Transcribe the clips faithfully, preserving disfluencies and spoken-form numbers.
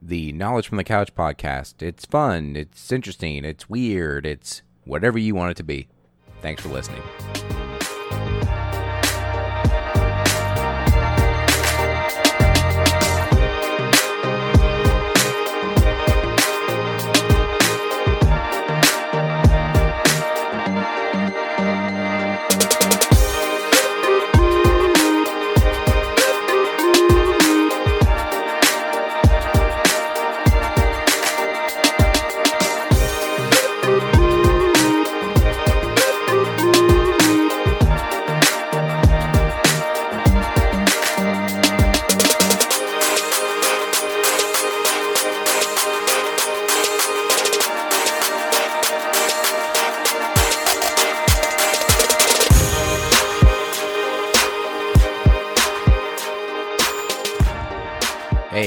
the Knowledge from the Couch podcast. It's fun, it's interesting, it's weird, it's whatever you want it to be. Thanks for listening.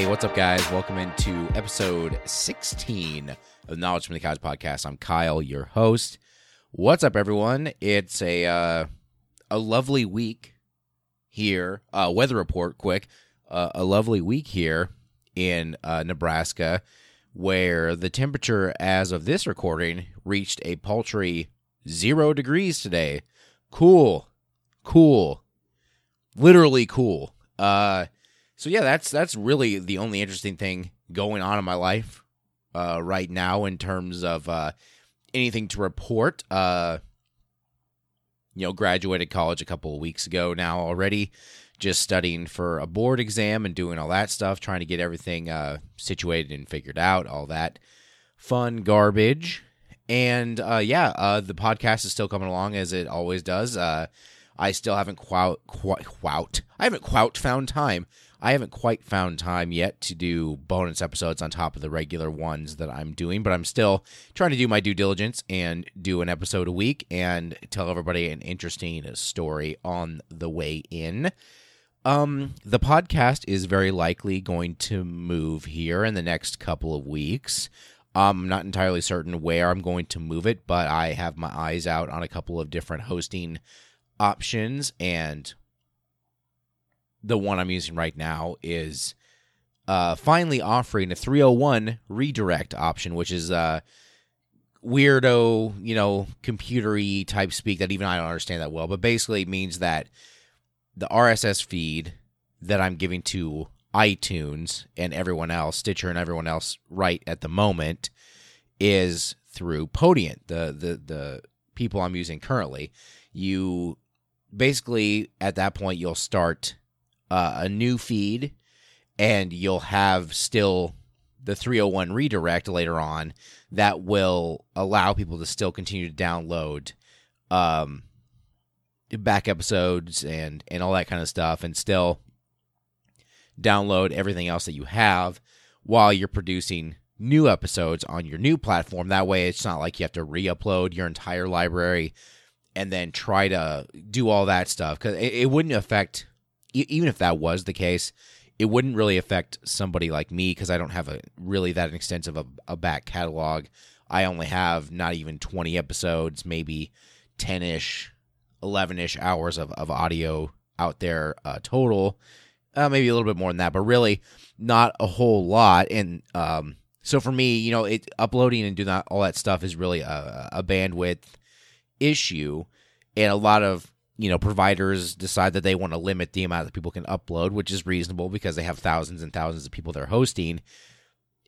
What's up, guys? Welcome into episode sixteen of the Knowledge from the Couch podcast. I'm Kyle, your host. What's up, everyone? It's a uh, a lovely week here. Uh, weather report, quick. Uh, a lovely week here in uh, Nebraska, where the temperature as of this recording reached a paltry zero degrees today. Cool. Cool. Literally cool. Uh... So yeah, that's that's really the only interesting thing going on in my life uh, right now in terms of uh, anything to report. Uh, you know, graduated college a couple of weeks ago now already, just studying for a board exam and doing all that stuff, trying to get everything uh, situated and figured out, all that fun garbage. And uh, yeah, uh, the podcast is still coming along as it always does. Uh, I still haven't quout, quout, quout, I haven't quout found time. I haven't quite found time yet to do bonus episodes on top of the regular ones that I'm doing, but I'm still trying to do my due diligence and do an episode a week and tell everybody an interesting story on the way in. Um, the podcast is very likely going to move here in the next couple of weeks. I'm not entirely certain where I'm going to move it, but I have my eyes out on a couple of different hosting options, and the one I'm using right now is uh, finally offering a three oh one redirect option, which is uh, weirdo, you know, computer-y type speak that even I don't understand that well. But basically it means that the R S S feed that I'm giving to iTunes and everyone else, Stitcher and everyone else right at the moment, is through Podiant, the the, the people I'm using currently. You basically, at that point, you'll start Uh, a new feed, and you'll have still the three oh one redirect later on that will allow people to still continue to download um, back episodes and, and all that kind of stuff, and still download everything else that you have while you're producing new episodes on your new platform. That way, it's not like you have to re-upload your entire library and then try to do all that stuff, because it, it wouldn't affect... Even if that was the case, it wouldn't really affect somebody like me because I don't have a really that extensive a, a back catalog. I only have not even twenty episodes, maybe ten-ish, eleven-ish hours of, of audio out there uh, total. Uh, maybe a little bit more than that, but really not a whole lot. And um, so for me, you know, it, uploading and doing that, all that stuff is really a, a bandwidth issue, and a lot of you know, providers decide that they want to limit the amount that people can upload, which is reasonable because they have thousands and thousands of people they're hosting.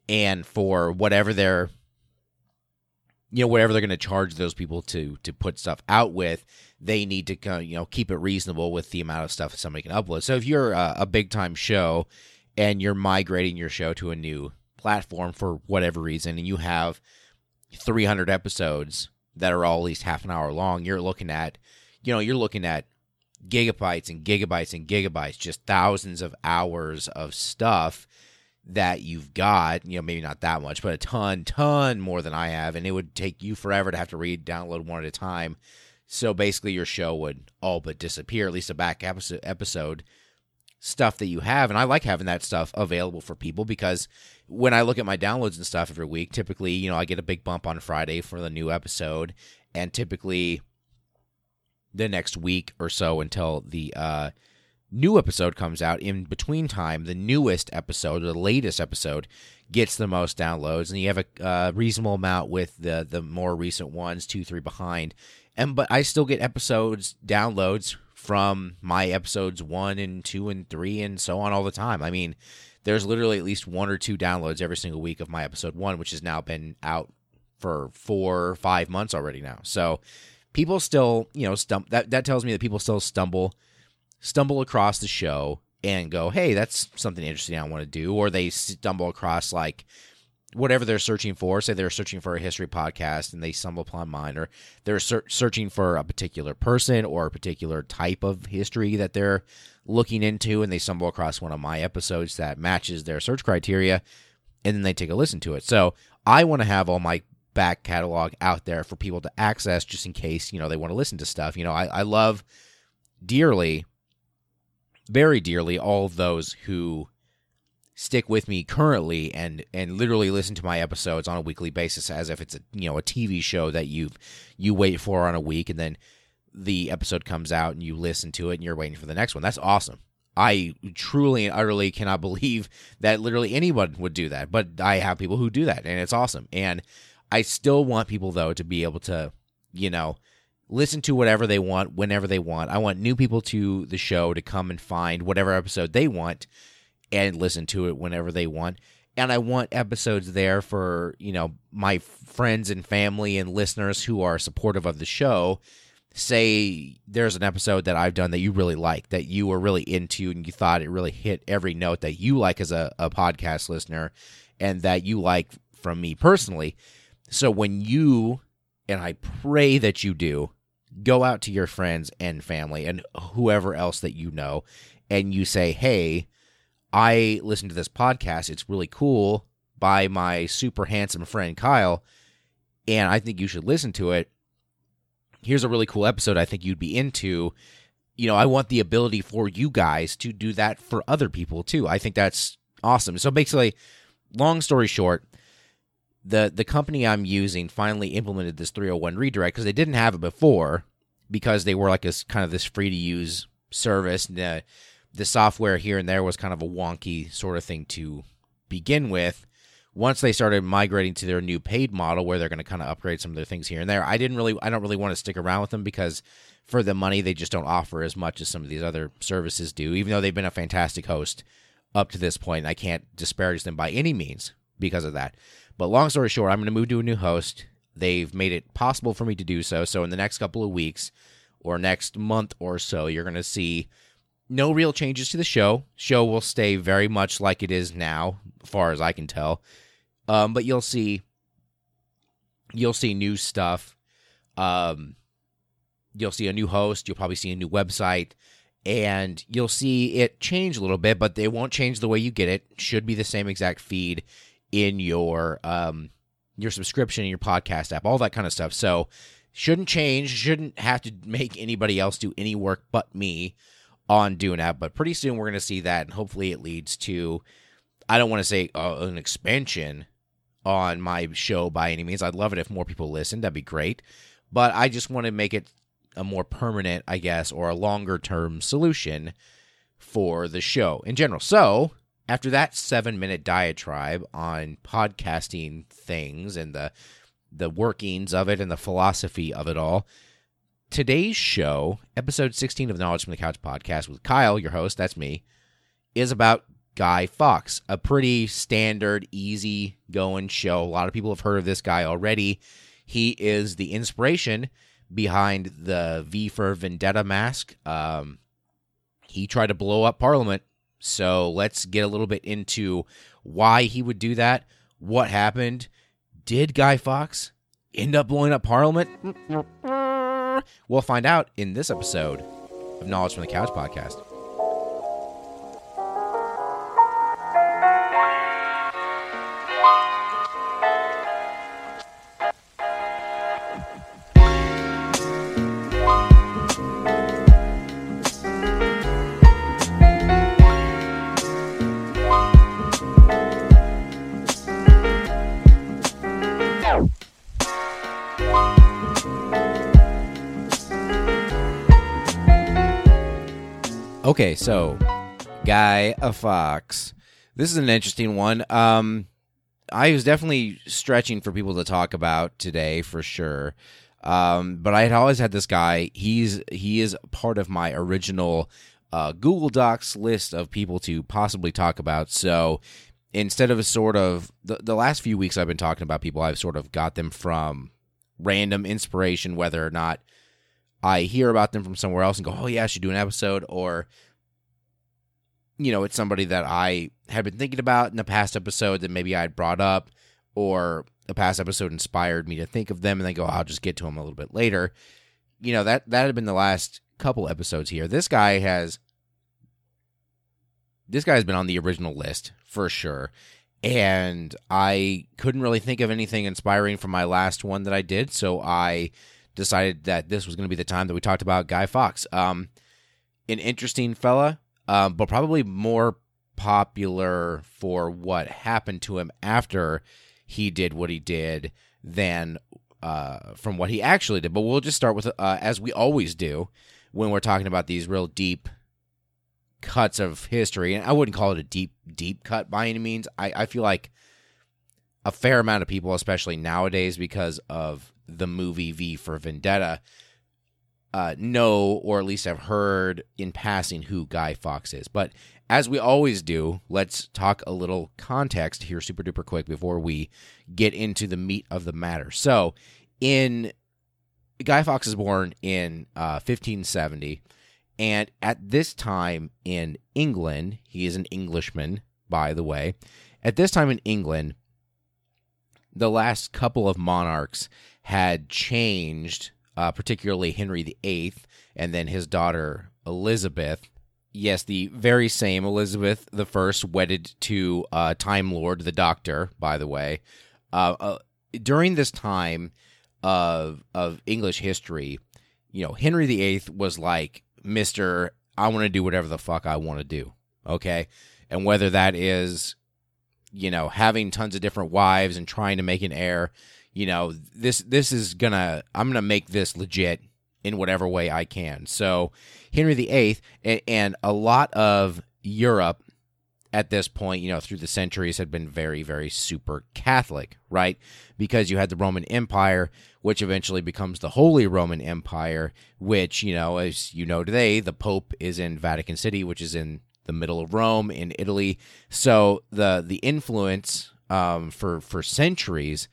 And for whatever they're, you know, whatever they're going to charge those people to to put stuff out with, they need to, you know, keep it reasonable with the amount of stuff that somebody can upload. So if you're a, a big time show and you're migrating your show to a new platform for whatever reason, and you have three hundred episodes that are all at least half an hour long, you're looking at You know, you're looking at gigabytes and gigabytes and gigabytes, just thousands of hours of stuff that you've got, you know, maybe not that much, but a ton, ton more than I have. And it would take you forever to have to read, download one at a time. So basically your show would all but disappear, at least a back episode, episode stuff that you have. And I like having that stuff available for people because when I look at my downloads and stuff every week, typically, you know, I get a big bump on Friday for the new episode, and typically the next week or so until the uh, new episode comes out. In between time, the newest episode, the latest episode, gets the most downloads, and you have a uh, reasonable amount with the the more recent ones, two, three behind. And but I still get episodes downloads from my episodes one and two and three and so on all the time. I mean, there's literally at least one or two downloads every single week of my episode one, which has now been out for four or five months already now. So people still, you know, stump. That that tells me that people still stumble. stumble across the show and go, hey, that's something interesting I want to do. Or they stumble across, like, whatever they're searching for. Say they're searching for a history podcast and they stumble upon mine, or they're ser- searching for a particular person or a particular type of history that they're looking into, and they stumble across one of my episodes that matches their search criteria, and then they take a listen to it. So I want to have all my back catalog out there for people to access, just in case, you know, they want to listen to stuff. You know, I, I love dearly... very dearly all of those who stick with me currently and and literally listen to my episodes on a weekly basis as if it's a you know a T V show that you you wait for on a week, and then the episode comes out and you listen to it and you're waiting for the next one. That's awesome. I truly and utterly cannot believe that literally anyone would do that, but I have people who do that, and it's awesome. And I still want people, though, to be able to, you know, listen to whatever they want, whenever they want. I want new people to the show to come and find whatever episode they want and listen to it whenever they want. And I want episodes there for, you know, my friends and family and listeners who are supportive of the show. Say there's an episode that I've done that you really like, that you were really into, and you thought it really hit every note that you like as a, a podcast listener, and that you like from me personally. So when you, and I pray that you do, go out to your friends and family and whoever else that you know, and you say, hey, I listened to this podcast. It's really cool, by my super handsome friend Kyle, and I think you should listen to it. Here's a really cool episode I think you'd be into. You know, I want the ability for you guys to do that for other people too. I think that's awesome. So basically, long story short, The the company I'm using finally implemented this three oh one redirect, because they didn't have it before, because they were like this kind of this free to use service. And the, the software here and there was kind of a wonky sort of thing to begin with. Once they started migrating to their new paid model, where they're going to kind of upgrade some of their things here and there, I didn't really I don't really want to stick around with them, because for the money they just don't offer as much as some of these other services do. Even though they've been a fantastic host up to this point, and I can't disparage them by any means because of that. But long story short, I'm going to move to a new host. They've made it possible for me to do so. So in the next couple of weeks, or next month or so, you're going to see no real changes to the show. Show will stay very much like it is now, as far as I can tell. Um, but you'll see, you'll see new stuff. Um, you'll see a new host. You'll probably see a new website. And you'll see it change a little bit, but they won't change the way you get it. Should be the same exact feed in your um your subscription, your podcast app, all that kind of stuff. So shouldn't change, shouldn't have to make anybody else do any work but me on doing that. But pretty soon we're going to see that, and hopefully it leads to, I don't want to say uh, an expansion on my show by any means. I'd love it if more people listened. That'd be great. But I just want to make it a more permanent, I guess, or a longer-term solution for the show in general. So after that seven-minute diatribe on podcasting things and the the workings of it and the philosophy of it all, today's show, episode sixteen of the Knowledge from the Couch podcast with Kyle, your host, that's me, is about Guy Fawkes, a pretty standard, easy-going show. A lot of people have heard of this guy already. He is the inspiration behind the V for Vendetta mask. Um, he tried to blow up Parliament. So let's get a little bit into why he would do that, what happened. Did Guy Fawkes end up blowing up Parliament? We'll find out in this episode of Knowledge from the Couch podcast. Okay, so Guy Fawkes. This is an interesting one. Um, I was definitely stretching for people to talk about today for sure. Um, but I had always had this guy. He's he is part of my original uh, Google Docs list of people to possibly talk about. So instead of a sort of the, the last few weeks I've been talking about people, I've sort of got them from random inspiration, whether or not I hear about them from somewhere else and go, oh yeah, I should do an episode, or you know, it's somebody that I had been thinking about in the past episode that maybe I had brought up, or a past episode inspired me to think of them, and then go, oh, I'll just get to them a little bit later. You know, that that had been the last couple episodes here. This guy has, this guy's been on the original list for sure, and I couldn't really think of anything inspiring from my last one that I did, so I decided that this was going to be the time that we talked about Guy Fawkes. Um, an interesting fella. Um, but probably more popular for what happened to him after he did what he did than uh, from what he actually did. But we'll just start with, uh, as we always do, when we're talking about these real deep cuts of history. And I wouldn't call it a deep, deep cut by any means. I, I feel like a fair amount of people, especially nowadays because of the movie V for Vendetta, Uh, know, or at least have heard in passing, who Guy Fawkes is. But as we always do, let's talk a little context here super duper quick before we get into the meat of the matter. So in Guy Fawkes is born in uh, fifteen seventy, and at this time in England, he is an Englishman, by the way. At this time in England, the last couple of monarchs had changed. Uh, particularly Henry the Eighth, and then his daughter Elizabeth. Yes, the very same Elizabeth the First, wedded to uh, Time Lord, the Doctor, by the way. Uh, uh, during this time of of English history, you know, Henry the Eighth was like, Mister, I want to do whatever the fuck I want to do, okay? And whether that is, you know, having tons of different wives and trying to make an heir, you know, this this is going to, I'm going to make this legit in whatever way I can. So Henry the Eighth and, and a lot of Europe at this point, you know, through the centuries had been very, very super Catholic, right? Because you had the Roman Empire, which eventually becomes the Holy Roman Empire, which, you know, as you know today, the Pope is in Vatican City, which is in the middle of Rome in Italy. So the, the influence um, for, for centuries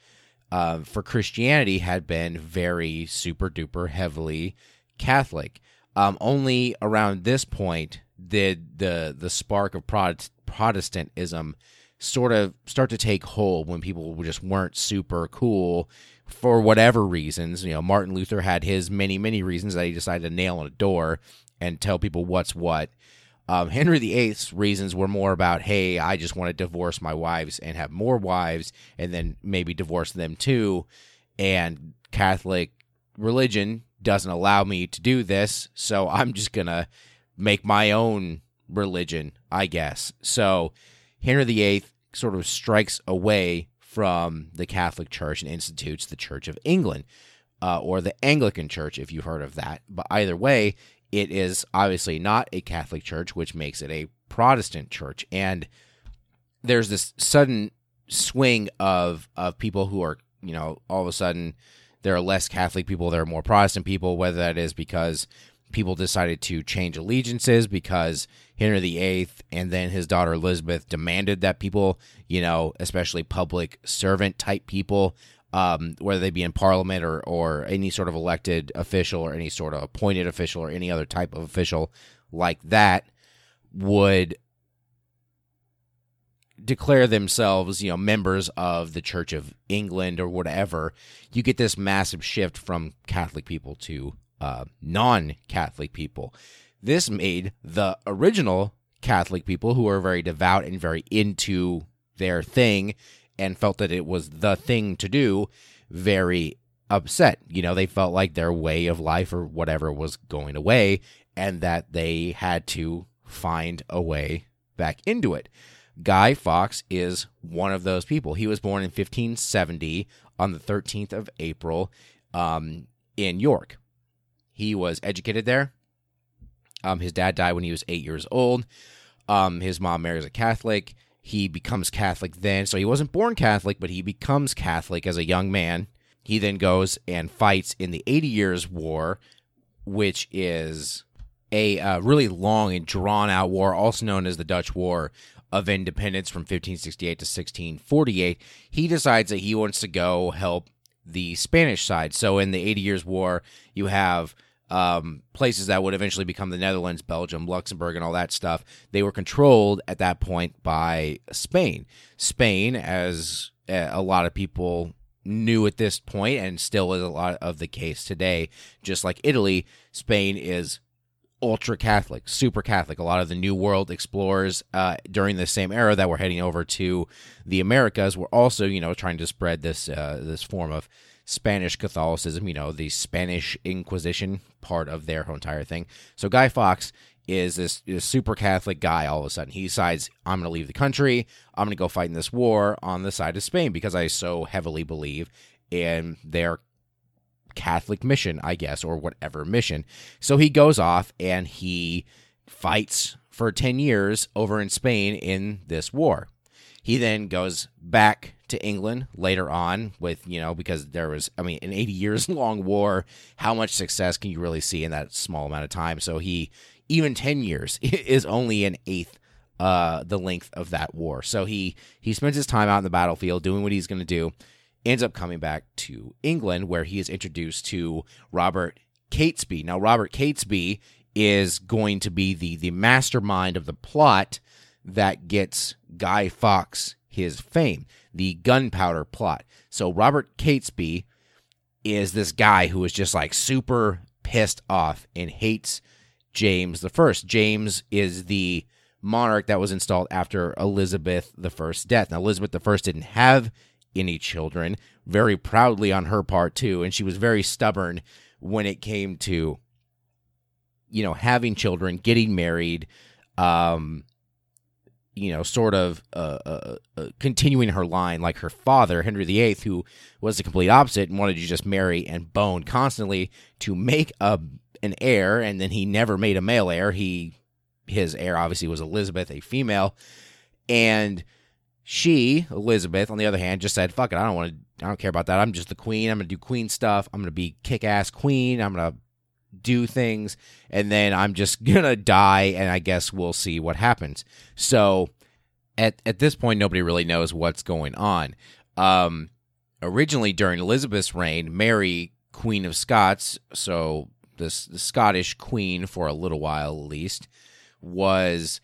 Uh, for Christianity had been very super duper heavily Catholic. Um, only around this point did the the spark of Prot- Protestantism sort of start to take hold, when people just weren't super cool for whatever reasons. You know, Martin Luther had his many, many reasons that he decided to nail on a door and tell people what's what. Um, Henry the Eighth's reasons were more about, hey, I just want to divorce my wives and have more wives, and then maybe divorce them too, and Catholic religion doesn't allow me to do this, so I'm just going to make my own religion, I guess. So Henry the Eighth sort of strikes away from the Catholic Church and institutes the Church of England, uh, or the Anglican Church, if you've heard of that. But either way, it is obviously not a Catholic church, which makes it a Protestant church. And there's this sudden swing of of people who are, you know, all of a sudden there are less Catholic people, there are more Protestant people, whether that is because people decided to change allegiances because Henry the Eighth and then his daughter Elizabeth demanded that people, you know, especially public servant type people, Um, whether they be in Parliament or, or any sort of elected official or any sort of appointed official or any other type of official like that, would declare themselves, you know, members of the Church of England or whatever. You get this massive shift from Catholic people to uh, non-Catholic people. This made the original Catholic people, who were very devout and very into their thing, and felt that it was the thing to do, very upset. You know, they felt like their way of life or whatever was going away, and that they had to find a way back into it. Guy Fawkes is one of those people. He was born in fifteen seventy on the thirteenth of April um, in York. He was educated there. Um, his dad died when he was eight years old. Um, his mom marries a Catholic. He becomes Catholic then. So he wasn't born Catholic, but he becomes Catholic as a young man. He then goes and fights in the Eighty Years' War, which is a uh, really long and drawn-out war, also known as the Dutch War of Independence from fifteen sixty-eight to sixteen forty-eight. He decides that he wants to go help the Spanish side. So in the Eighty Years' War, you have um, places that would eventually become the Netherlands, Belgium, Luxembourg, and all that stuff. They were controlled at that point by Spain. Spain, as a lot of people knew at this point, and still is a lot of the case today, just like Italy, Spain is ultra-Catholic, super-Catholic. A lot of the New World explorers uh, during the same era that were heading over to the Americas were also, you know, trying to spread this uh, this form of Spanish Catholicism, you know, the Spanish Inquisition part of their whole entire thing. So Guy Fawkes is this, this super-Catholic guy all of a sudden. He decides, I'm going to leave the country, I'm going to go fight in this war on the side of Spain because I so heavily believe in their Catholic mission, I guess, or whatever mission. So he goes off and he fights for ten years over in Spain in this war. He then goes back to England later on with, you know, because there was, I mean, an eighty years long war, how much success can you really see in that small amount of time? So he, even ten years is only an eighth uh, the length of that war. So he, he spends his time out on the battlefield doing what he's going to do. Ends up coming back to England, where he is introduced to Robert Catesby. Now, Robert Catesby is going to be the, the mastermind of the plot that gets Guy Fawkes his fame, the gunpowder plot. So Robert Catesby is this guy who is just like super pissed off and hates James the First. James is the monarch that was installed after Elizabeth the First's death. Now, Elizabeth the First didn't have any children, very proudly on her part too, and she was very stubborn when it came to, you know, having children, getting married, um, you know, sort of uh, uh, uh, continuing her line like her father, Henry the Eighth, who was the complete opposite and wanted to just marry and bone constantly to make a an heir, and then he never made a male heir. He his heir obviously was Elizabeth, a female, and she, Elizabeth, on the other hand, just said, fuck it, I don't want to, I don't care about that. I'm just the queen. I'm going to do queen stuff. I'm going to be kick-ass queen. I'm going to do things. And then I'm just going to die, and I guess we'll see what happens. So at at this point, nobody really knows what's going on. Um, originally, during Elizabeth's reign, Mary, Queen of Scots, so this, the Scottish queen for a little while at least, was...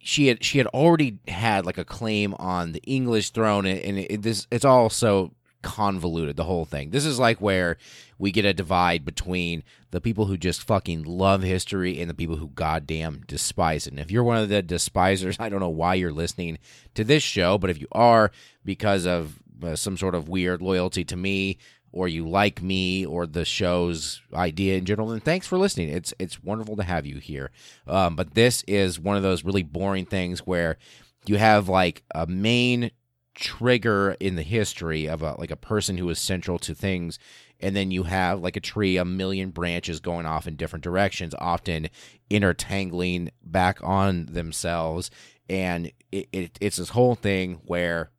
She had she had already had like a claim on the English throne, and, and it, this it's all so convoluted, the whole thing. This is like where we get a divide between the people who just fucking love history and the people who goddamn despise it. And if you're one of the despisers, I don't know why you're listening to this show, but if you are because of uh, some sort of weird loyalty to me, or you like me or the show's idea in general, and thanks for listening. It's it's wonderful to have you here. Um, but this is one of those really boring things where you have like a main trigger in the history of a, like a person who is central to things, and then you have like a tree, a million branches going off in different directions, often intertangling back on themselves. And it, it it's this whole thing where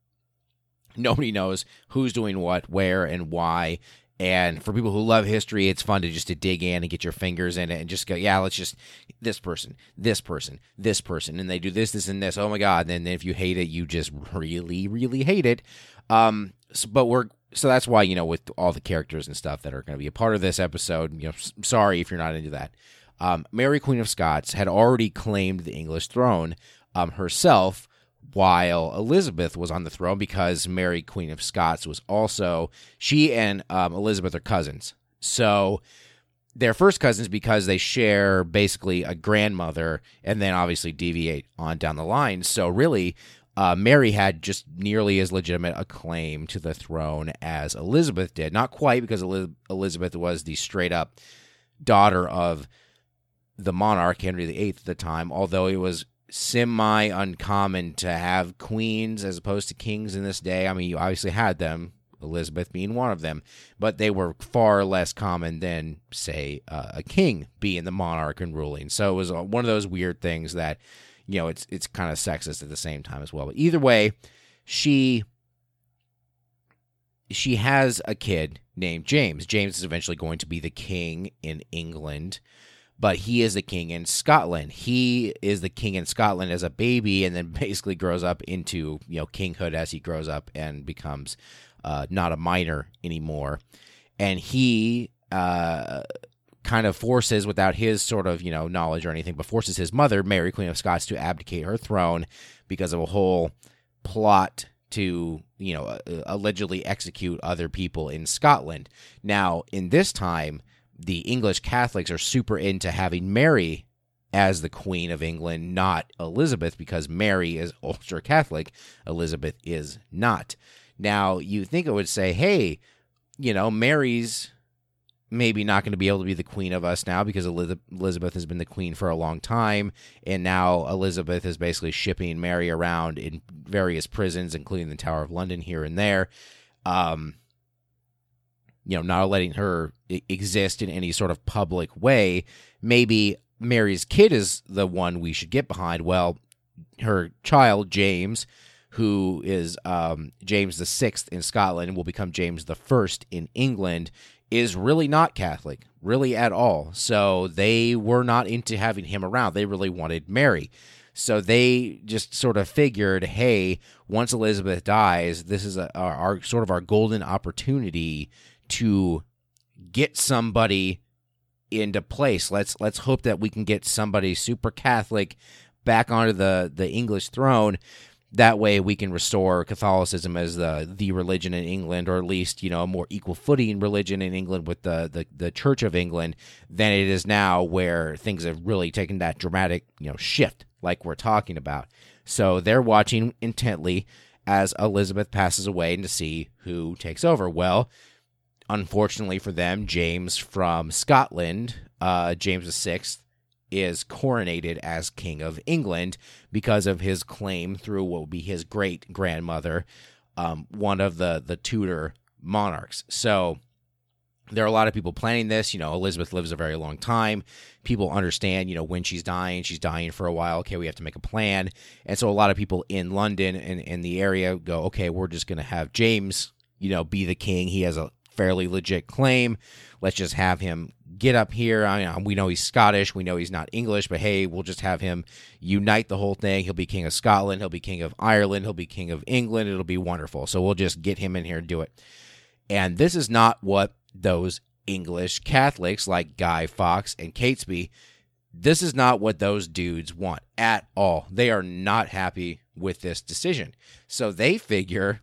nobody knows who's doing what, where, and why. And for people who love history, it's fun to just to dig in and get your fingers in it and just go, yeah, let's just this person, this person, this person, and they do this, this, and this. Oh my God! And then if you hate it, you just really, really hate it. Um, so, but we're so that's why, you know, with all the characters and stuff that are going to be a part of this episode, you know, sorry if you're not into that. Um, Mary, Queen of Scots, had already claimed the English throne um, herself, while Elizabeth was on the throne, because Mary, Queen of Scots, was also, she and um, Elizabeth are cousins. So they're first cousins because they share basically a grandmother, and then obviously deviate on down the line. So really, uh, Mary had just nearly as legitimate a claim to the throne as Elizabeth did. Not quite, because Elizabeth was the straight-up daughter of the monarch, Henry the Eighth at the time, although it was semi-uncommon to have queens as opposed to kings in this day. I mean, you obviously had them Elizabeth being one of them, but they were far less common than, say, uh, a king being the monarch and ruling. So it was one of those weird things that, you know, it's it's kind of sexist at the same time as well. But either way, she she has a kid named James. James is eventually going to be the king in England, but he is the king in Scotland. He is the king in Scotland as a baby, and then basically grows up into, you know, kinghood as he grows up and becomes uh, not a minor anymore. And he uh, kind of forces, without his sort of, you know, knowledge or anything, but forces his mother, Mary, Queen of Scots, to abdicate her throne because of a whole plot to, you know, uh, allegedly execute other people in Scotland. Now, in this time, the English Catholics are super into having Mary as the Queen of England, not Elizabeth, because Mary is ultra Catholic. Elizabeth is not. Now, you think it would say, hey, you know, Mary's maybe not going to be able to be the queen of us now because Elizabeth has been the queen for a long time, and now Elizabeth is basically shipping Mary around in various prisons, including the Tower of London here and there. Um, you know, not letting her exist in any sort of public way. Maybe Mary's kid is the one we should get behind. Well, her child, James, who is um, James the sixth in Scotland and will become James the first in England, is really not Catholic, really at all. So they were not into having him around. They really wanted Mary. So they just sort of figured, hey, once Elizabeth dies, this is a, our, our sort of our golden opportunity to get somebody into place. Let's let's hope that we can get somebody super Catholic back onto the, the English throne. That way we can restore Catholicism as the the religion in England, or at least, you know, a more equal footing religion in England with the, the, the Church of England than it is now, where things have really taken that dramatic, you know, shift like we're talking about. So they're watching intently as Elizabeth passes away and to see who takes over. Well, unfortunately for them, James from Scotland, uh, James the sixth, is coronated as King of England because of his claim through what would be his great-grandmother, um, one of the, the Tudor monarchs. So there are a lot of people planning this. You know, Elizabeth lives a very long time. People understand, you know, when she's dying, she's dying for a while. Okay, we have to make a plan. And so a lot of people in London and in the area go, okay, we're just going to have James, you know, be the king. He has a fairly legit claim. Let's just have him get up here. I mean, we know he's Scottish. We know he's not English, but hey, we'll just have him unite the whole thing. He'll be king of Scotland. He'll be king of Ireland. He'll be king of England. It'll be wonderful. So we'll just get him in here and do it. And this is not what those English Catholics like Guy Fawkes and Catesby, this is not what those dudes want at all. They are not happy with this decision. So they figure,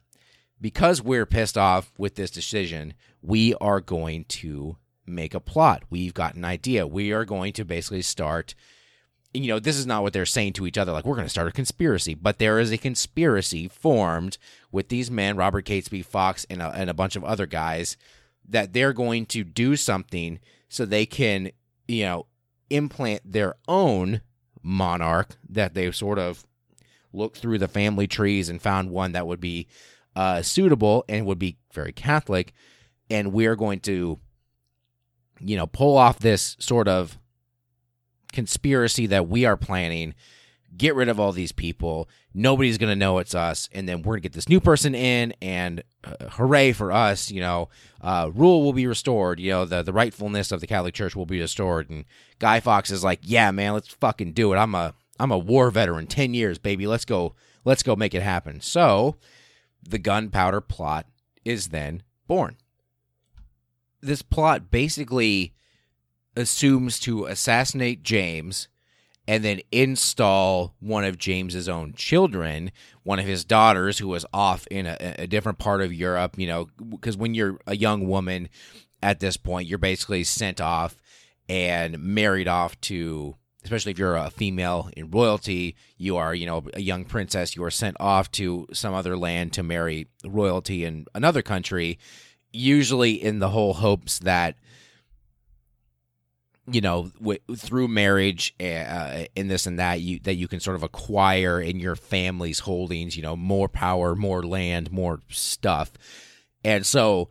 because we're pissed off with this decision, we are going to make a plot. We've got an idea. We are going to basically start, you know, this is not what they're saying to each other, like, we're going to start a conspiracy. But there is a conspiracy formed with these men, Robert Catesby, Fawkes, and a, and a bunch of other guys, that they're going to do something so they can, you know, implant their own monarch that they've sort of looked through the family trees and found one that would be Uh, suitable and would be very Catholic, and we're going to, you know, pull off this sort of conspiracy that we are planning, get rid of all these people, nobody's going to know it's us, and then we're going to get this new person in, and uh, hooray for us, you know, uh, rule will be restored, you know, the, the rightfulness of the Catholic Church will be restored. And Guy Fawkes is like, yeah, man, let's fucking do it. I'm a, I'm a war veteran, ten years, baby, let's go, let's go make it happen. So the gunpowder plot is then born. This plot basically assumes to assassinate James and then install one of James's own children, one of his daughters who was off in a, a different part of Europe, you know, because when you're a young woman at this point, you're basically sent off and married off to, especially if you're a female in royalty, you are, you know, a young princess, you are sent off to some other land to marry royalty in another country, usually in the whole hopes that, you know, w- through marriage uh, and this and that, you that you can sort of acquire in your family's holdings, you know, more power, more land, more stuff. And so,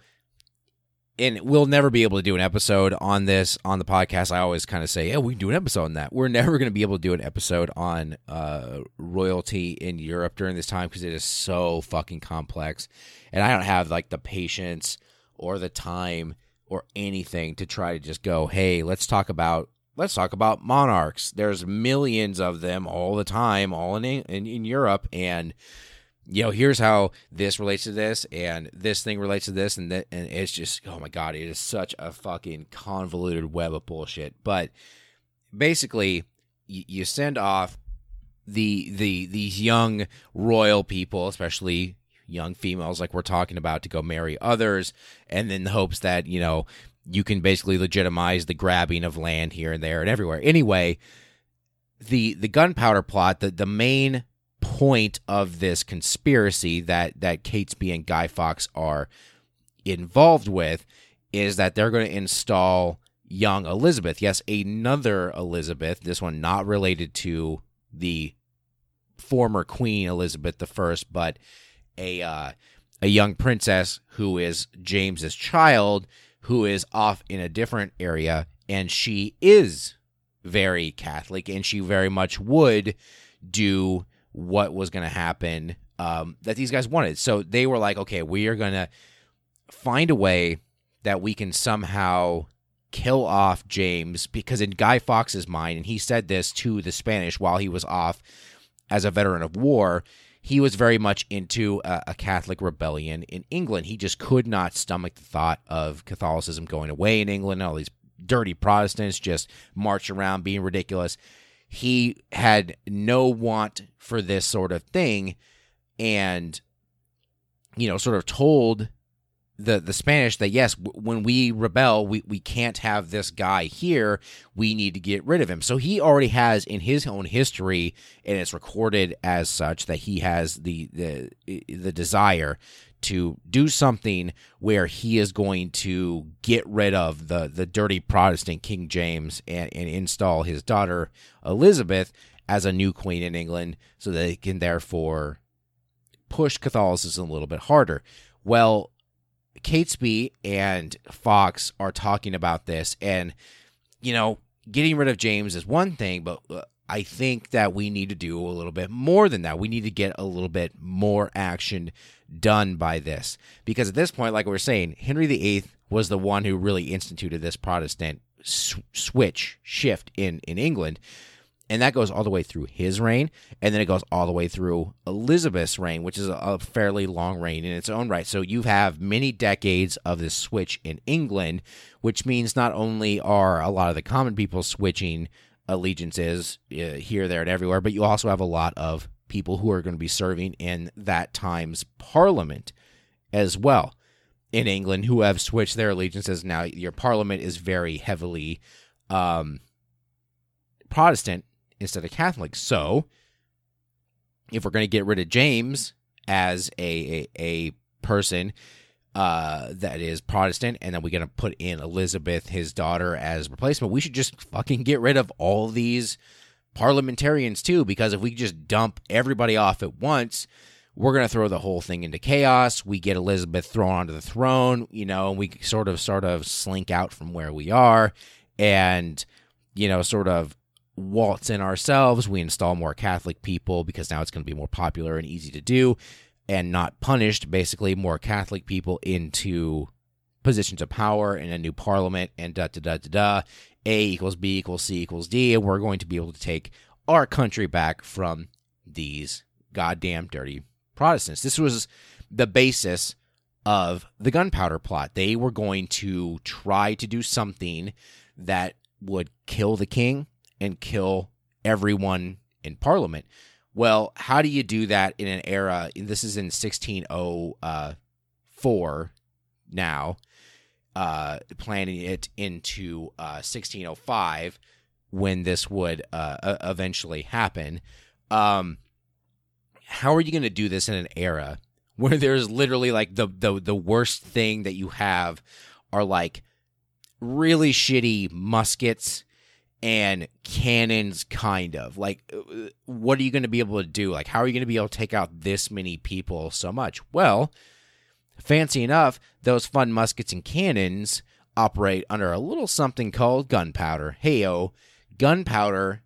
and we'll never be able to do an episode on this on the podcast. I always kind of say, yeah, we can do an episode on that. We're never going to be able to do an episode on uh, royalty in Europe during this time because it is so fucking complex. And I don't have like the patience or the time or anything to try to just go, hey, let's talk about let's talk about monarchs. There's millions of them all the time, all in in, in Europe, and you know, here's how this relates to this, and this thing relates to this, and that, and it's just, oh my God, it is such a fucking convoluted web of bullshit. But basically, you, you send off the the these young royal people, especially young females like we're talking about, to go marry others, and then the hopes that, you know, you can basically legitimize the grabbing of land here and there and everywhere. Anyway, the the gunpowder plot, the, the main point of this conspiracy that that Catesby and Guy Fawkes are involved with is that they're going to install young Elizabeth. Yes, another Elizabeth, this one not related to the former Queen Elizabeth the First, but a uh, a young princess who is James's child, who is off in a different area, and she is very Catholic, and she very much would do what was going to happen um, that these guys wanted. So they were like, okay, we are going to find a way that we can somehow kill off James, because in Guy Fawkes' mind, and he said this to the Spanish while he was off as a veteran of war, he was very much into a, a Catholic rebellion in England. He just could not stomach the thought of Catholicism going away in England, all these dirty Protestants just march around being ridiculous. He had no want for this sort of thing, and, you know, sort of told the the Spanish that, yes, w- when we rebel, we, we can't have this guy here. We need to get rid of him. So he already has in his own history, and it's recorded as such, that he has the the, the desire to do something where he is going to get rid of the, the dirty Protestant King James and, and install his daughter Elizabeth as a new queen in England, so that he can therefore push Catholicism a little bit harder. Well, Catesby and Fawkes are talking about this, and, you know, getting rid of James is one thing, but I think that we need to do a little bit more than that. We need to get a little bit more action done by this, because at this point, like we were saying, Henry the Eighth was the one who really instituted this Protestant sw- switch shift in, in England, and that goes all the way through his reign, and then it goes all the way through Elizabeth's reign, which is a, a fairly long reign in its own right. So you have many decades of this switch in England, which means not only are a lot of the common people switching allegiances uh, here, there, and everywhere, but you also have a lot of people who are going to be serving in that time's parliament as well in England, who have switched their allegiances. Now, your parliament is very heavily um, Protestant instead of Catholic. So if we're going to get rid of James as a, a, a person uh, that is Protestant, and then we're going to put in Elizabeth, his daughter, as replacement, we should just fucking get rid of all these parliamentarians too, because if we just dump everybody off at once, we're going to throw the whole thing into chaos. We get Elizabeth thrown onto the throne, you know, and we sort of sort of slink out from where we are and, you know, sort of waltz in ourselves. We install more Catholic people because now it's going to be more popular and easy to do and not punished, basically more Catholic people into positions of power in a new parliament, and da da da da da. A equals B equals C equals D, and we're going to be able to take our country back from these goddamn dirty Protestants. This was the basis of the gunpowder plot. They were going to try to do something that would kill the king and kill everyone in Parliament. Well, how do you do that in an era? This is in sixteen oh four now. Uh, planning it into uh, sixteen oh five when this would uh, eventually happen. Um, how are you going to do this in an era where there's literally like the, the the worst thing that you have are like really shitty muskets and cannons, kind of? Like, what are you going to be able to do? Like, how are you going to be able to take out this many people so much? Well, Fancy enough, those fun muskets and cannons operate under a little something called gunpowder. Hey-o, gunpowder,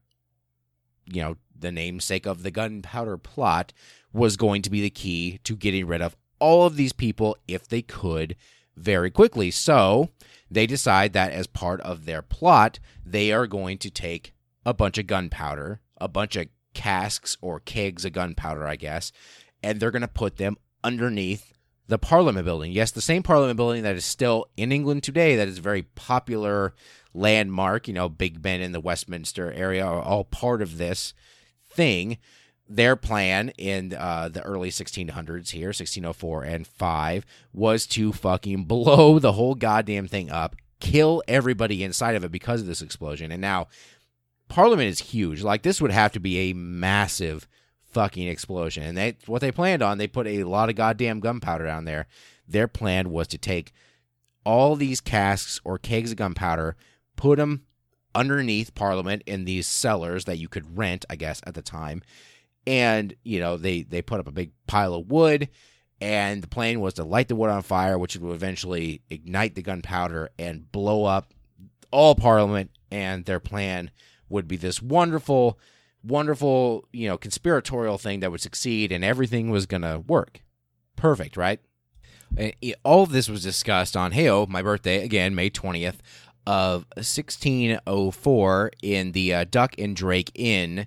you know, the namesake of the gunpowder plot, was going to be the key to getting rid of all of these people if they could very quickly. So they decide that as part of their plot, they are going to take a bunch of gunpowder, a bunch of casks or kegs of gunpowder, I guess, and they're going to put them underneath the Parliament building. Yes, the same Parliament building that is still in England today, that is a very popular landmark. You know, Big Ben and the Westminster area are all part of this thing. Their plan in uh, the early sixteen hundreds here, sixteen oh four and five, was to fucking blow the whole goddamn thing up, kill everybody inside of it because of this explosion. And now Parliament is huge. Like, this would have to be a massive fucking explosion. And that's what they planned on. They put a lot of goddamn gunpowder down there. Their plan was to take all these casks or kegs of gunpowder, put them underneath Parliament in these cellars that you could rent, I guess, at the time. And, you know, they, they put up a big pile of wood, and the plan was to light the wood on fire, which would eventually ignite the gunpowder and blow up all Parliament. And their plan would be this wonderful, wonderful, you know, conspiratorial thing that would succeed, and everything was going to work. Perfect, right? And it, all of this was discussed on, hey-oh, my birthday, again, May twentieth of sixteen oh four in the uh, Duck and Drake Inn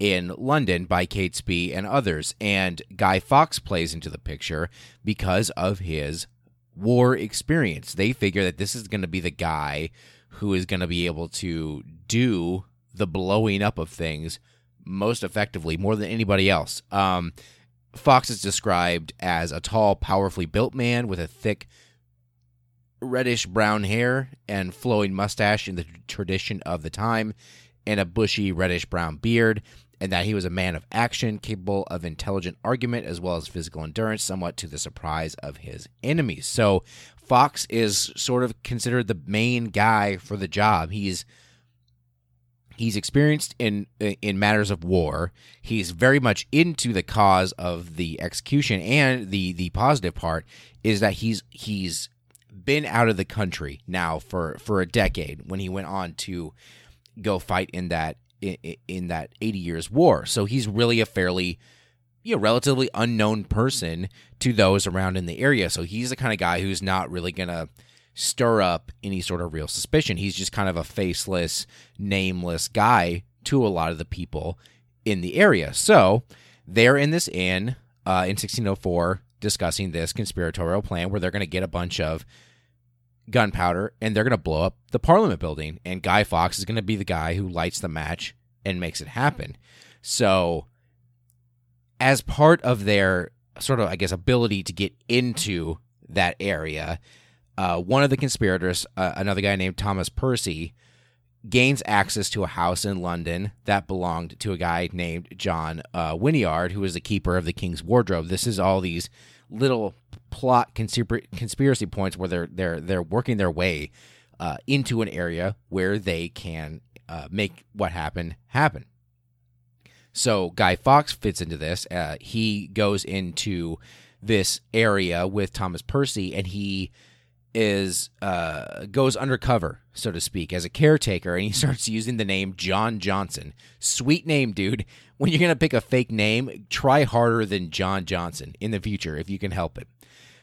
in London by Kate Spee and others, and Guy Fawkes plays into the picture because of his war experience. They figure that this is going to be the guy who is going to be able to do the blowing up of things most effectively, more than anybody else. Um, Fawkes is described as a tall, powerfully built man with a thick, reddish-brown hair and flowing mustache in the tradition of the time, and a bushy, reddish-brown beard, and that he was a man of action, capable of intelligent argument as well as physical endurance, somewhat to the surprise of his enemies. So Fawkes is sort of considered the main guy for the job. He's he's experienced in in matters of war. He's very much into the cause of the execution, and the the positive part is that he's he's been out of the country now for, for a decade when he went on to go fight in that in that Eighty Years' War. So he's really a fairly, you know, relatively unknown person to those around in the area. So he's the kind of guy who's not really going to stir up any sort of real suspicion. He's just kind of a faceless, nameless guy to a lot of the people in the area. So they're in this inn uh, in sixteen oh four discussing this conspiratorial plan where they're going to get a bunch of gunpowder, and they're going to blow up the Parliament building, and Guy Fawkes is going to be the guy who lights the match and makes it happen. So as part of their sort of, I guess, ability to get into that area, uh, one of the conspirators, uh, another guy named Thomas Percy, gains access to a house in London that belonged to a guy named John uh, Winnyard, who was the keeper of the king's wardrobe. This is all these little plot conspiracy points where they're they're they're working their way uh, into an area where they can uh, make what happened happen. So Guy Fawkes fits into this. Uh, he goes into this area with Thomas Percy, and he is uh, goes undercover, so to speak, as a caretaker, and he starts using the name John Johnson. Sweet name, dude. When you're going to pick a fake name, try harder than John Johnson in the future if you can help it.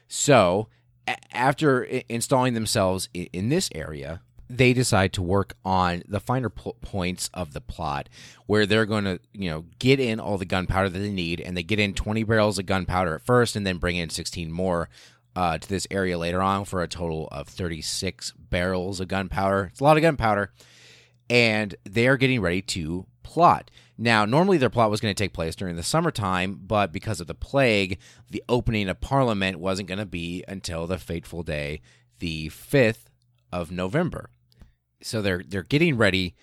So a- after I- installing themselves in-, in this area, they decide to work on the finer pl- points of the plot, where they're going to, you know, get in all the gunpowder that they need, and they get in twenty barrels of gunpowder at first and then bring in sixteen more uh, to this area later on for a total of thirty-six barrels of gunpowder. It's a lot of gunpowder, and they're getting ready to plot. Now, normally their plot was going to take place during the summertime, but because of the plague, the opening of Parliament wasn't going to be until the fateful day, the fifth of November. So they're they're getting ready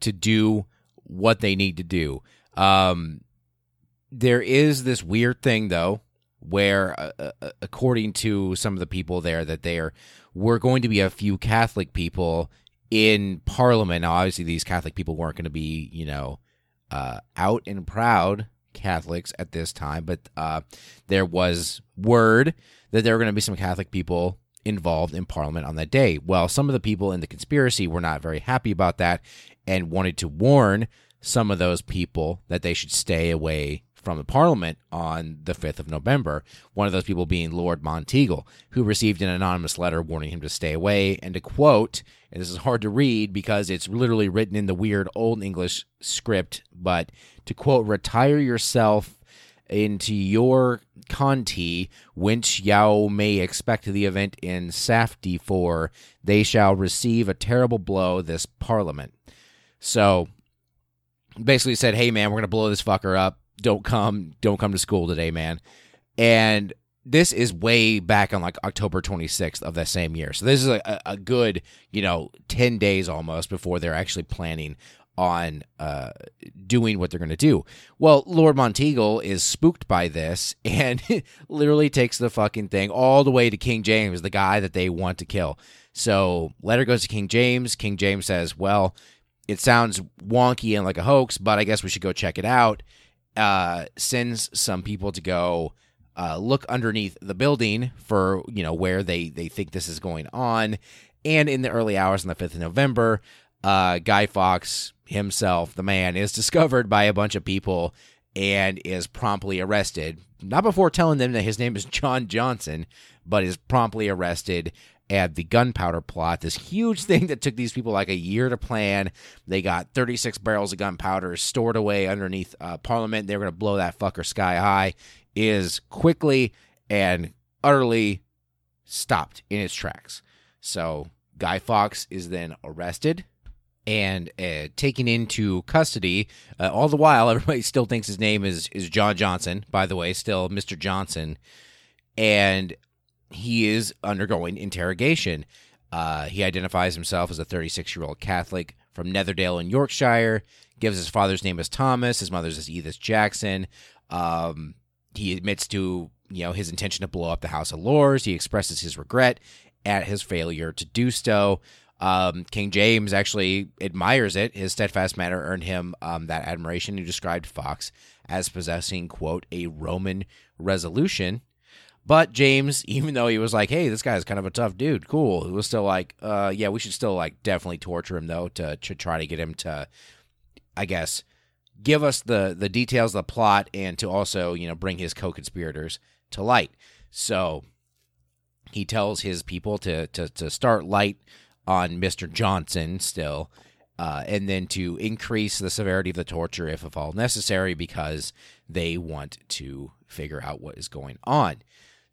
to do what they need to do. Um, there is this weird thing, though, where, uh, uh, according to some of the people there, that there were going to be a few Catholic people in Parliament. Now, obviously, these Catholic people weren't going to be, you know, Uh, out and proud Catholics at this time, but uh, there was word that there were going to be some Catholic people involved in Parliament on that day. Well, some of the people in the conspiracy were not very happy about that and wanted to warn some of those people that they should stay away from the Parliament on the fifth of November, one of those people being Lord Monteagle, who received an anonymous letter warning him to stay away and to quote, and this is hard to read because it's literally written in the weird old English script, but to quote, "Retire yourself into your conti, whence yao may expect the event in safety, for they shall receive a terrible blow this Parliament." So basically said, hey man, we're going to blow this fucker up. Don't come, don't come to school today, man. And this is way back on like October twenty-sixth of that same year. So this is a, a good, you know, ten days almost before they're actually planning on uh, doing what they're going to do. Well, Lord Monteagle is spooked by this and literally takes the fucking thing all the way to King James, the guy that they want to kill. So letter goes to King James. King James says, well, it sounds wonky and like a hoax, but I guess we should go check it out. Uh, sends some people to go uh, look underneath the building for, you know, where they, they think this is going on. And in the early hours on the fifth of November, uh, Guy Fawkes himself, the man, is discovered by a bunch of people and is promptly arrested. Not before telling them that his name is John Johnson, but is promptly arrested at the gunpowder plot, this huge thing that took these people like a year to plan. They got thirty-six barrels of gunpowder stored away underneath uh, Parliament. They were going to blow that fucker sky high, is quickly and utterly stopped in its tracks. So Guy Fawkes is then arrested and uh, taken into custody. Uh, all the while, everybody still thinks his name is, is John Johnson, by the way, still Mister Johnson. And he is undergoing interrogation. Uh, he identifies himself as a thirty-six-year-old Catholic from Netherdale in Yorkshire, gives his father's name as Thomas, his mother's as Edith Jackson. Um, he admits to, you know, his intention to blow up the House of Lords. He expresses his regret at his failure to do so. Um, King James actually admires it. His steadfast manner earned him um, that admiration. He described Fawkes as possessing, quote, a Roman resolution. But James, even though he was like, hey, this guy's kind of a tough dude, cool, he was still like, uh, yeah, we should still like definitely torture him, though, to, to try to get him to, I guess, give us the, the details of the plot and to also, you know, bring his co-conspirators to light. So he tells his people to, to, to start light on Mister Johnson still, uh, and then to increase the severity of the torture if at all necessary, because they want to figure out what is going on.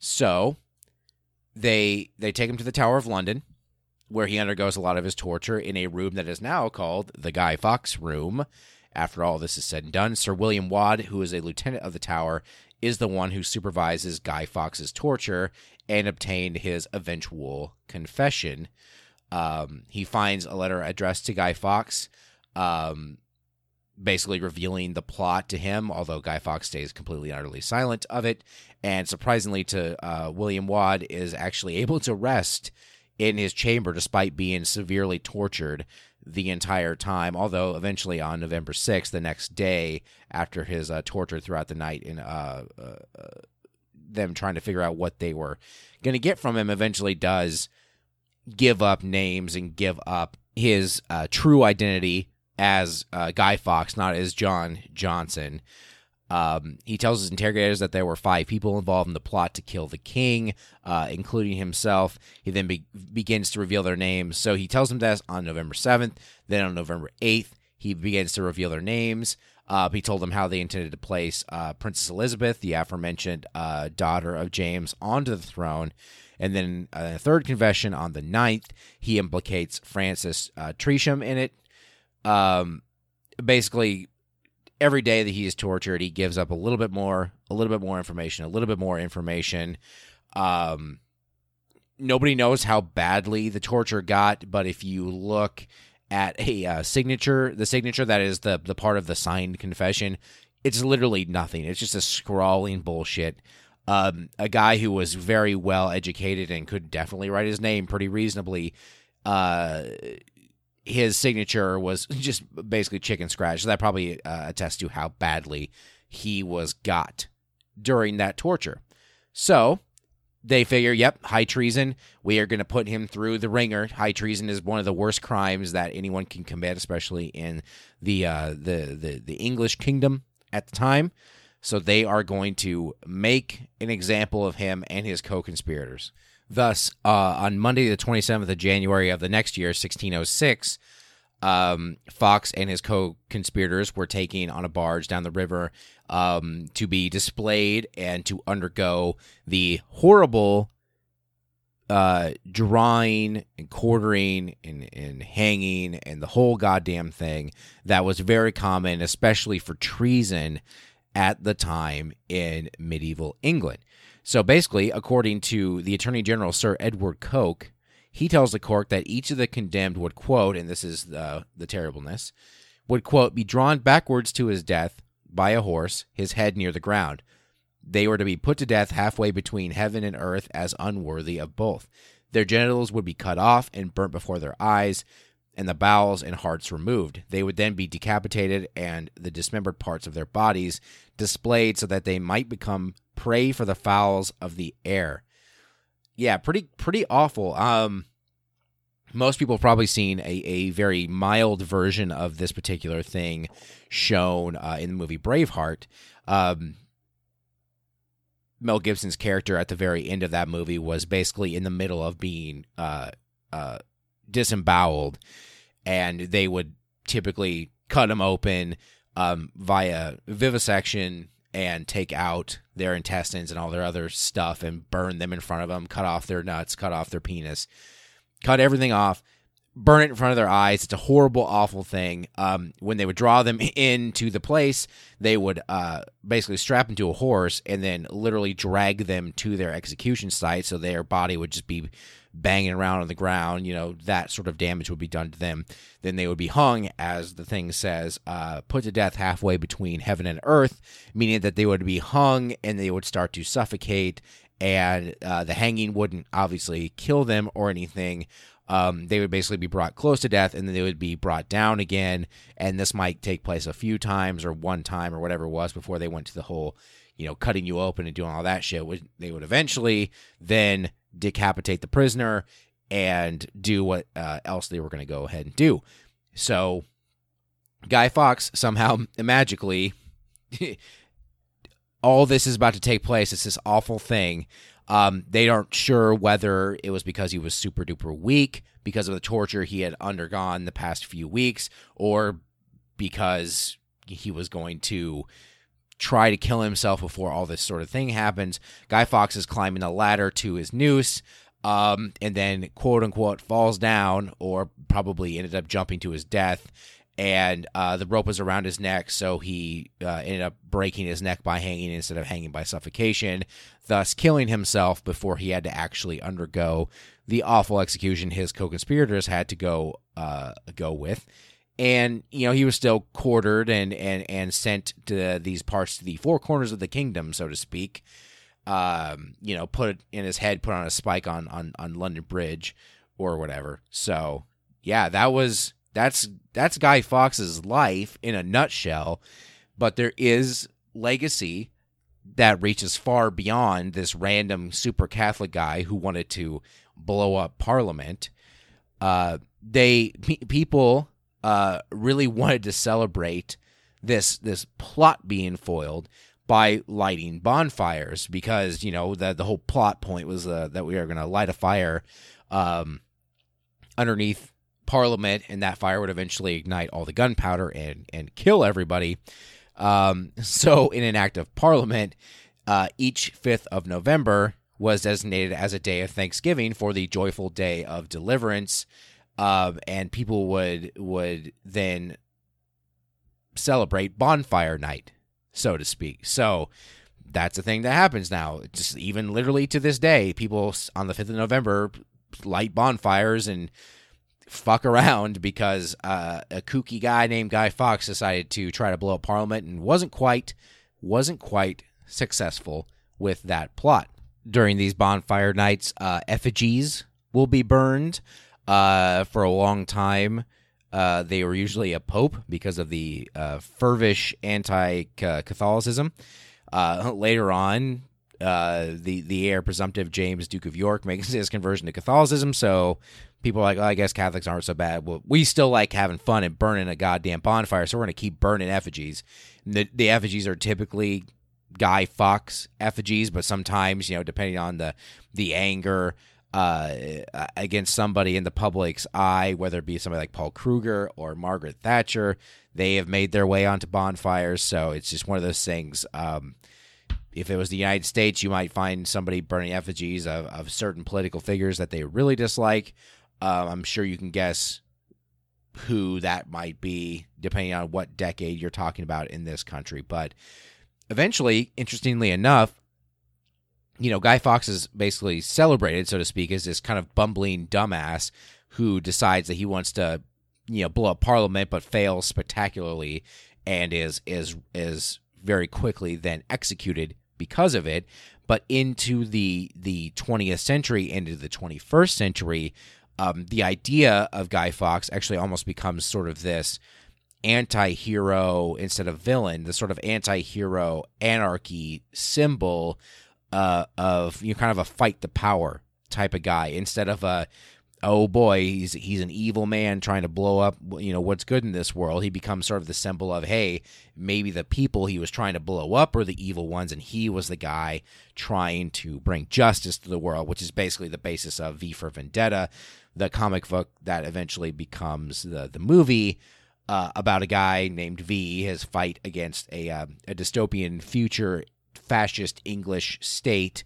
So they they take him to the Tower of London, where he undergoes a lot of his torture in a room that is now called the Guy Fawkes Room. After all this is said and done, Sir William Wad, who is a lieutenant of the Tower, is the one who supervises Guy Fawkes' torture and obtained his eventual confession. Um, he finds a letter addressed to Guy Fawkes, um, basically revealing the plot to him, although Guy Fawkes stays completely and utterly silent of it. And surprisingly to uh, William Wad, is actually able to rest in his chamber despite being severely tortured the entire time, although eventually on November sixth, the next day, after his uh, torture throughout the night and uh, uh, them trying to figure out what they were going to get from him, eventually does give up names and give up his uh, true identity as uh, Guy Fawkes, not as John Johnson. Um, he tells his interrogators that there were five people involved in the plot to kill the king, uh, including himself. He then be- begins to reveal their names. So he tells them this on November seventh. Then on November eighth, he begins to reveal their names. Uh, he told them how they intended to place uh, Princess Elizabeth, the aforementioned uh, daughter of James, onto the throne. And then a third confession on the ninth, he implicates Francis uh, Tresham in it. Um, basically, every day that he is tortured, he gives up a little bit more, a little bit more information, a little bit more information. Um, nobody knows how badly the torture got, but if you look at a uh, signature, the signature that is the the part of the signed confession, it's literally nothing. It's just a scrawling bullshit. Um, a guy who was very well educated and could definitely write his name pretty reasonably, uh, his signature was just basically chicken scratch. So that probably uh, attests to how badly he was got during that torture. So they figure, yep, high treason. We are going to put him through the ringer. High treason is one of the worst crimes that anyone can commit, especially in the uh, the, the the English kingdom at the time. So they are going to make an example of him and his co-conspirators. Thus, uh, on Monday, the twenty-seventh of January of the next year, sixteen oh six, um, Fawkes and his co-conspirators were taken on a barge down the river um, to be displayed and to undergo the horrible uh, drawing and quartering and, and hanging and the whole goddamn thing that was very common, especially for treason at the time in medieval England. So basically, according to the Attorney General, Sir Edward Coke, he tells the court that each of the condemned would, quote, and this is the, the terribleness, would, quote, be drawn backwards to his death by a horse, his head near the ground. They were to be put to death halfway between heaven and earth as unworthy of both. Their genitals would be cut off and burnt before their eyes, and the bowels and hearts removed. They would then be decapitated and the dismembered parts of their bodies displayed so that they might become prey for the fowls of the air. Yeah, pretty pretty awful. Um, most people have probably seen a, a very mild version of this particular thing shown uh, in the movie Braveheart. Um, Mel Gibson's character at the very end of that movie was basically in the middle of being uh, uh, disemboweled, and they would typically cut him open um, via vivisection and take out their intestines and all their other stuff and burn them in front of them, cut off their nuts, cut off their penis, cut everything off, burn it in front of their eyes. It's a horrible, awful thing. Um, when they would draw them into the place, they would uh, basically strap them to a horse and then literally drag them to their execution site, so their body would just be banging around on the ground. You know, that sort of damage would be done to them. Then they would be hung, as the thing says, uh, put to death halfway between heaven and earth, meaning that they would be hung and they would start to suffocate, and uh, the hanging wouldn't obviously kill them or anything. Um, they would basically be brought close to death, and then they would be brought down again, and this might take place a few times or one time or whatever it was before they went to the whole, you know, cutting you open and doing all that shit. They would eventually then decapitate the prisoner and do what uh, else they were going to go ahead and do. So Guy Fawkes somehow magically, all this is about to take place. It's this awful thing. Um, they aren't sure whether it was because he was super duper weak because of the torture he had undergone the past few weeks, or because he was going to try to kill himself before all this sort of thing happens. Guy Fawkes is climbing the ladder to his noose, um, and then, quote unquote, falls down, or probably ended up jumping to his death. And uh, the rope was around his neck, so he uh, ended up breaking his neck by hanging instead of hanging by suffocation, thus killing himself before he had to actually undergo the awful execution his co-conspirators had to go uh, go with. And, you know, he was still quartered and, and, and sent to these parts, to the four corners of the kingdom, so to speak. Um, you know, put in his head, put on a spike on, on, on London Bridge or whatever. So, yeah, that was that's that's Guy Fawkes' life in a nutshell. But there is legacy that reaches far beyond this random super Catholic guy who wanted to blow up Parliament. Uh, they pe- people. Uh, really wanted to celebrate this this plot being foiled by lighting bonfires, because, you know, the, the whole plot point was uh, that we are going to light a fire um, underneath Parliament, and that fire would eventually ignite all the gunpowder and, and kill everybody. Um, so in an act of Parliament, uh, each fifth of November was designated as a day of Thanksgiving for the joyful day of deliverance. Um, and people would would then celebrate bonfire night, so to speak. So that's a thing that happens now. Just even literally to this day, people on the fifth of November light bonfires and fuck around because uh, a kooky guy named Guy Fawkes decided to try to blow up Parliament and wasn't quite wasn't quite successful with that plot. During these bonfire nights, uh, effigies will be burned. Uh, for a long time, Uh, they were usually a pope because of the uh, fervish anti-Catholicism. Uh, later on, uh, the, the heir presumptive James, Duke of York, makes his conversion to Catholicism, so people are like, oh, I guess Catholics aren't so bad. Well, we still like having fun and burning a goddamn bonfire, so we're going to keep burning effigies. And the, the effigies are typically Guy Fawkes effigies, but sometimes, you know, depending on the, the anger uh, against somebody in the public's eye, whether it be somebody like Paul Kruger or Margaret Thatcher, they have made their way onto bonfires. So it's just one of those things. Um, if it was the United States, you might find somebody burning effigies of, of certain political figures that they really dislike. Uh, I'm sure you can guess who that might be, depending on what decade you're talking about in this country. But eventually, interestingly enough, you know, Guy Fawkes is basically celebrated, so to speak, as this kind of bumbling dumbass who decides that he wants to, you know, blow up Parliament, but fails spectacularly and is is is very quickly then executed because of it. But into the the twentieth century, into the twenty-first century, um, the idea of Guy Fawkes actually almost becomes sort of this anti-hero instead of villain, the sort of anti-hero anarchy symbol uh, of, you know, kind of a fight the power type of guy instead of a, oh boy, he's he's an evil man trying to blow up, you know, what's good in this world. He becomes sort of the symbol of, hey, maybe the people he was trying to blow up were the evil ones, and he was the guy trying to bring justice to the world, which is basically the basis of V for Vendetta, the comic book that eventually becomes the, the movie, Uh, about a guy named V, his fight against a uh, a dystopian future fascist English state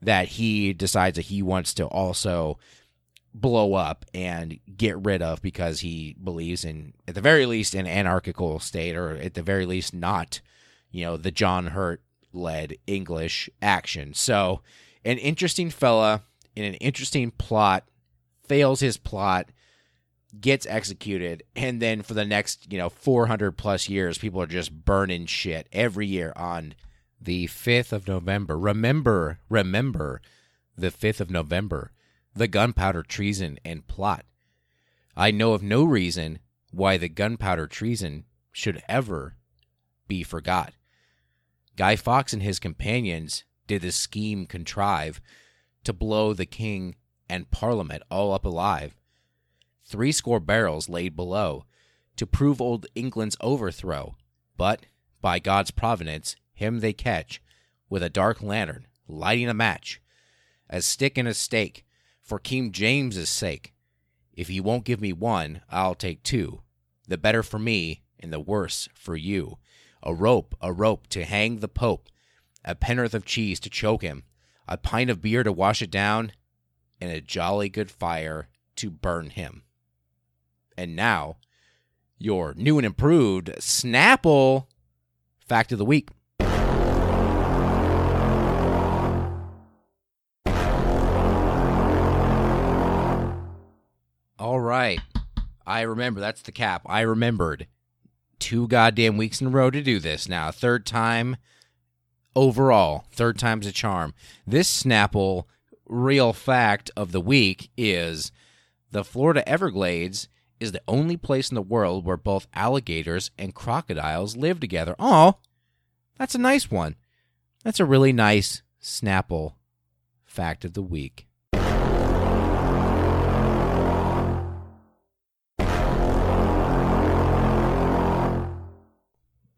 that he decides that he wants to also blow up and get rid of because he believes in, at the very least, an anarchical state, or at the very least not, you know, the John Hurt-led English action. So an interesting fella in an interesting plot, fails his plot, gets executed, and then for the next, you know, four hundred plus years, people are just burning shit every year on the fifth of November. Remember, remember the fifth of November, the gunpowder treason and plot. I know of no reason why the gunpowder treason should ever be forgot. Guy Fawkes and his companions did a scheme contrive to blow the king and Parliament all up alive. Three score barrels laid below, to prove old England's overthrow, but, by God's providence, him they catch, with a dark lantern, lighting a match, a stick and a stake, for King James's sake. If you won't give me one, I'll take two, the better for me, and the worse for you. A rope, a rope, to hang the Pope, a pennorth of cheese to choke him, a pint of beer to wash it down, and a jolly good fire to burn him. And now, your new and improved Snapple Fact of the Week. All right. I remember. That's the cap. I remembered two goddamn weeks in a row to do this now. Third time overall. Third time's a charm. This Snapple real fact of the week is the Florida Everglades is the only place in the world where both alligators and crocodiles live together. Oh, that's a nice one. That's a really nice Snapple fact of the week.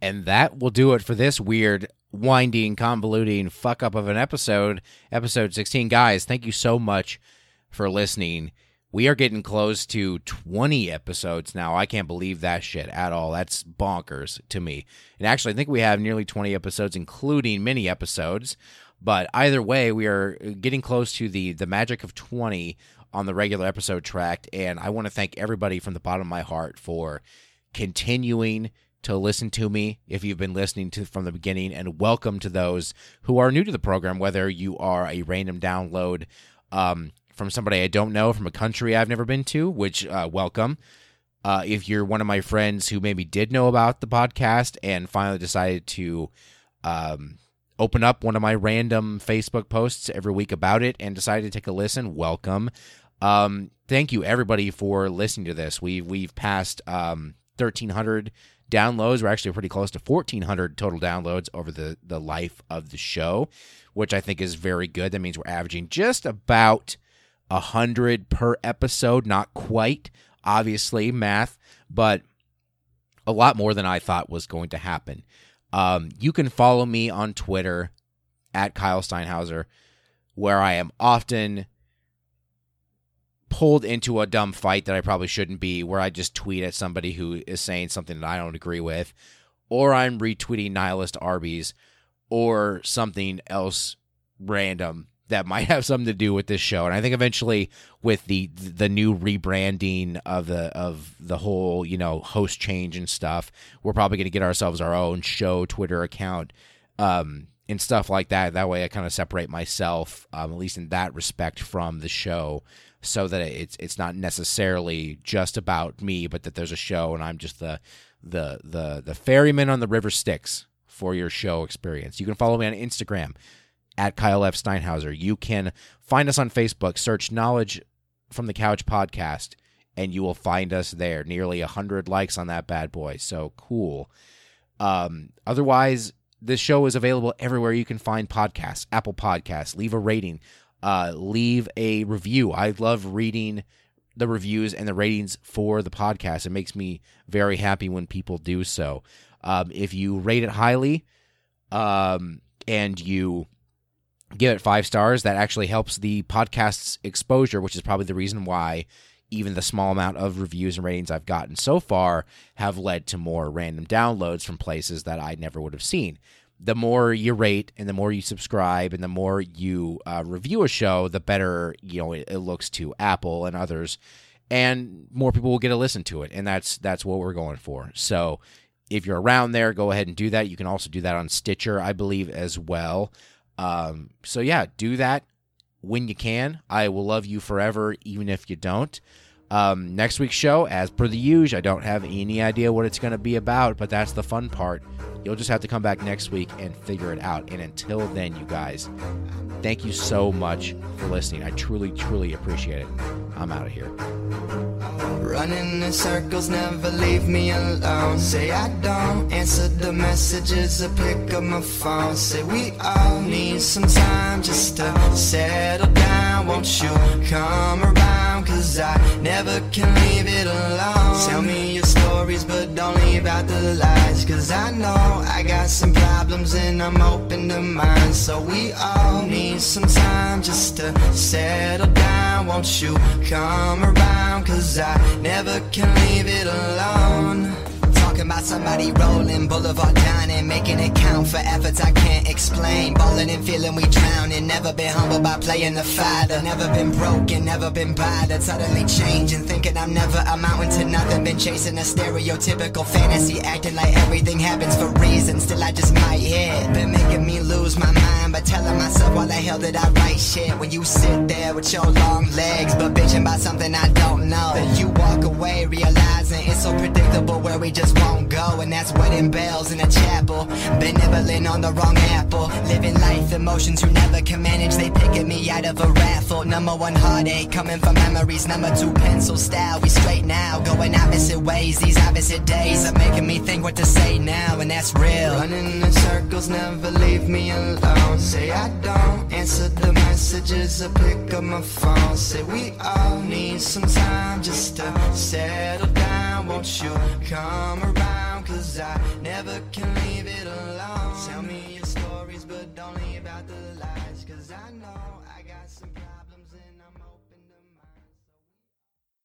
And that will do it for this weird, winding, convoluting fuck-up of an episode, episode sixteen. Guys, thank you so much for listening. We are getting close to twenty episodes now. I can't believe that shit at all. That's bonkers to me. And actually, I think we have nearly twenty episodes, including mini episodes. But either way, we are getting close to the, the magic of twenty on the regular episode track. And I want to thank everybody from the bottom of my heart for continuing to listen to me if you've been listening to from the beginning. And welcome to those who are new to the program, whether you are a random download um from somebody I don't know, from a country I've never been to, which, uh, welcome. Uh, if you're one of my friends who maybe did know about the podcast and finally decided to um, open up one of my random Facebook posts every week about it and decided to take a listen, welcome. Um, thank you everybody for listening to this. We've we've passed um, thirteen hundred downloads. We're actually pretty close to fourteen hundred total downloads over the the life of the show, which I think is very good. That means we're averaging just about one hundred per episode. Not quite, obviously, math, but a lot more than I thought was going to happen. Um, you can follow me on Twitter at Kyle Steinhauser, where I am often pulled into a dumb fight that I probably shouldn't be, where I just tweet at somebody who is saying something that I don't agree with, or I'm retweeting Nihilist Arby's or something else random that might have something to do with this show. And I think eventually with the the new rebranding of the of the whole, you know, host change and stuff, we're probably going to get ourselves our own show Twitter account um, and stuff like that. That way I kind of separate myself, um, at least in that respect, from the show, so that it's it's not necessarily just about me, but that there's a show and I'm just the the the the ferryman on the River Styx for your show experience. You can follow me on Instagram at Kyle F. Steinhauser. You can find us on Facebook. Search Knowledge from the Couch podcast, and you will find us there. Nearly one hundred likes on that bad boy. So cool. Um, otherwise, this show is available everywhere you can find podcasts. Apple Podcasts. Leave a rating. Uh, leave a review. I love reading the reviews and the ratings for the podcast. It makes me very happy when people do so. Um, if you rate it highly um, and you give it five stars, that actually helps the podcast's exposure, which is probably the reason why even the small amount of reviews and ratings I've gotten so far have led to more random downloads from places that I never would have seen. The more you rate and the more you subscribe and the more you uh, review a show, the better, you know, it, it looks to Apple and others, and more people will get to listen to it. And that's that's what we're going for. So if you're around there, go ahead and do that. You can also do that on Stitcher, I believe, as well. Um, so yeah, do that when you can. I will love you forever, even if you don't. Um, next week's show, as per the usual, I don't have any idea what it's going to be about, but that's the fun part. You'll just have to come back next week and figure it out. And until then, you guys, thank you so much for listening. I truly, truly appreciate it. I'm out of here. Running in circles, never leave me alone. Say I don't answer the messages or pick up my phone. Say we all need some time just to settle down. Won't you come around? Cause I never can leave it alone. Tell me your stories, but don't leave out the lies. Cause I know I got some problems and I'm open to mine. So we all need some time just to settle down. Won't you come around? Cause I never can leave it alone. Talking about somebody rolling boulevard down and making it count for efforts I can't explain. Balling and feeling we drowning. Never been humbled by playing the fighter. Never been broken, never been bothered. Suddenly changing, thinking I'm never amounting to nothing. Been chasing a stereotypical fantasy, acting like everything happens for reasons. Still I just might hit. Been making me lose my mind by telling myself why the hell did I write shit. When you sit there with your long legs, but bitching about something I don't know. Then you walk away realizing it's so predictable where we just won't go, and that's wedding bells in a chapel. Benevolent on the wrong apple, living life emotions who never can manage. They picking me out of a raffle. Number one heartache coming from memories. Number two pencil style. We straight now, going opposite ways. These opposite days are making me think what to say now, and that's real. Running in circles, never leave me alone. Say I don't answer the messages or pick up my phone. Say we all need some time just to settle down. Won't you come around? Cause I never can leave it alone.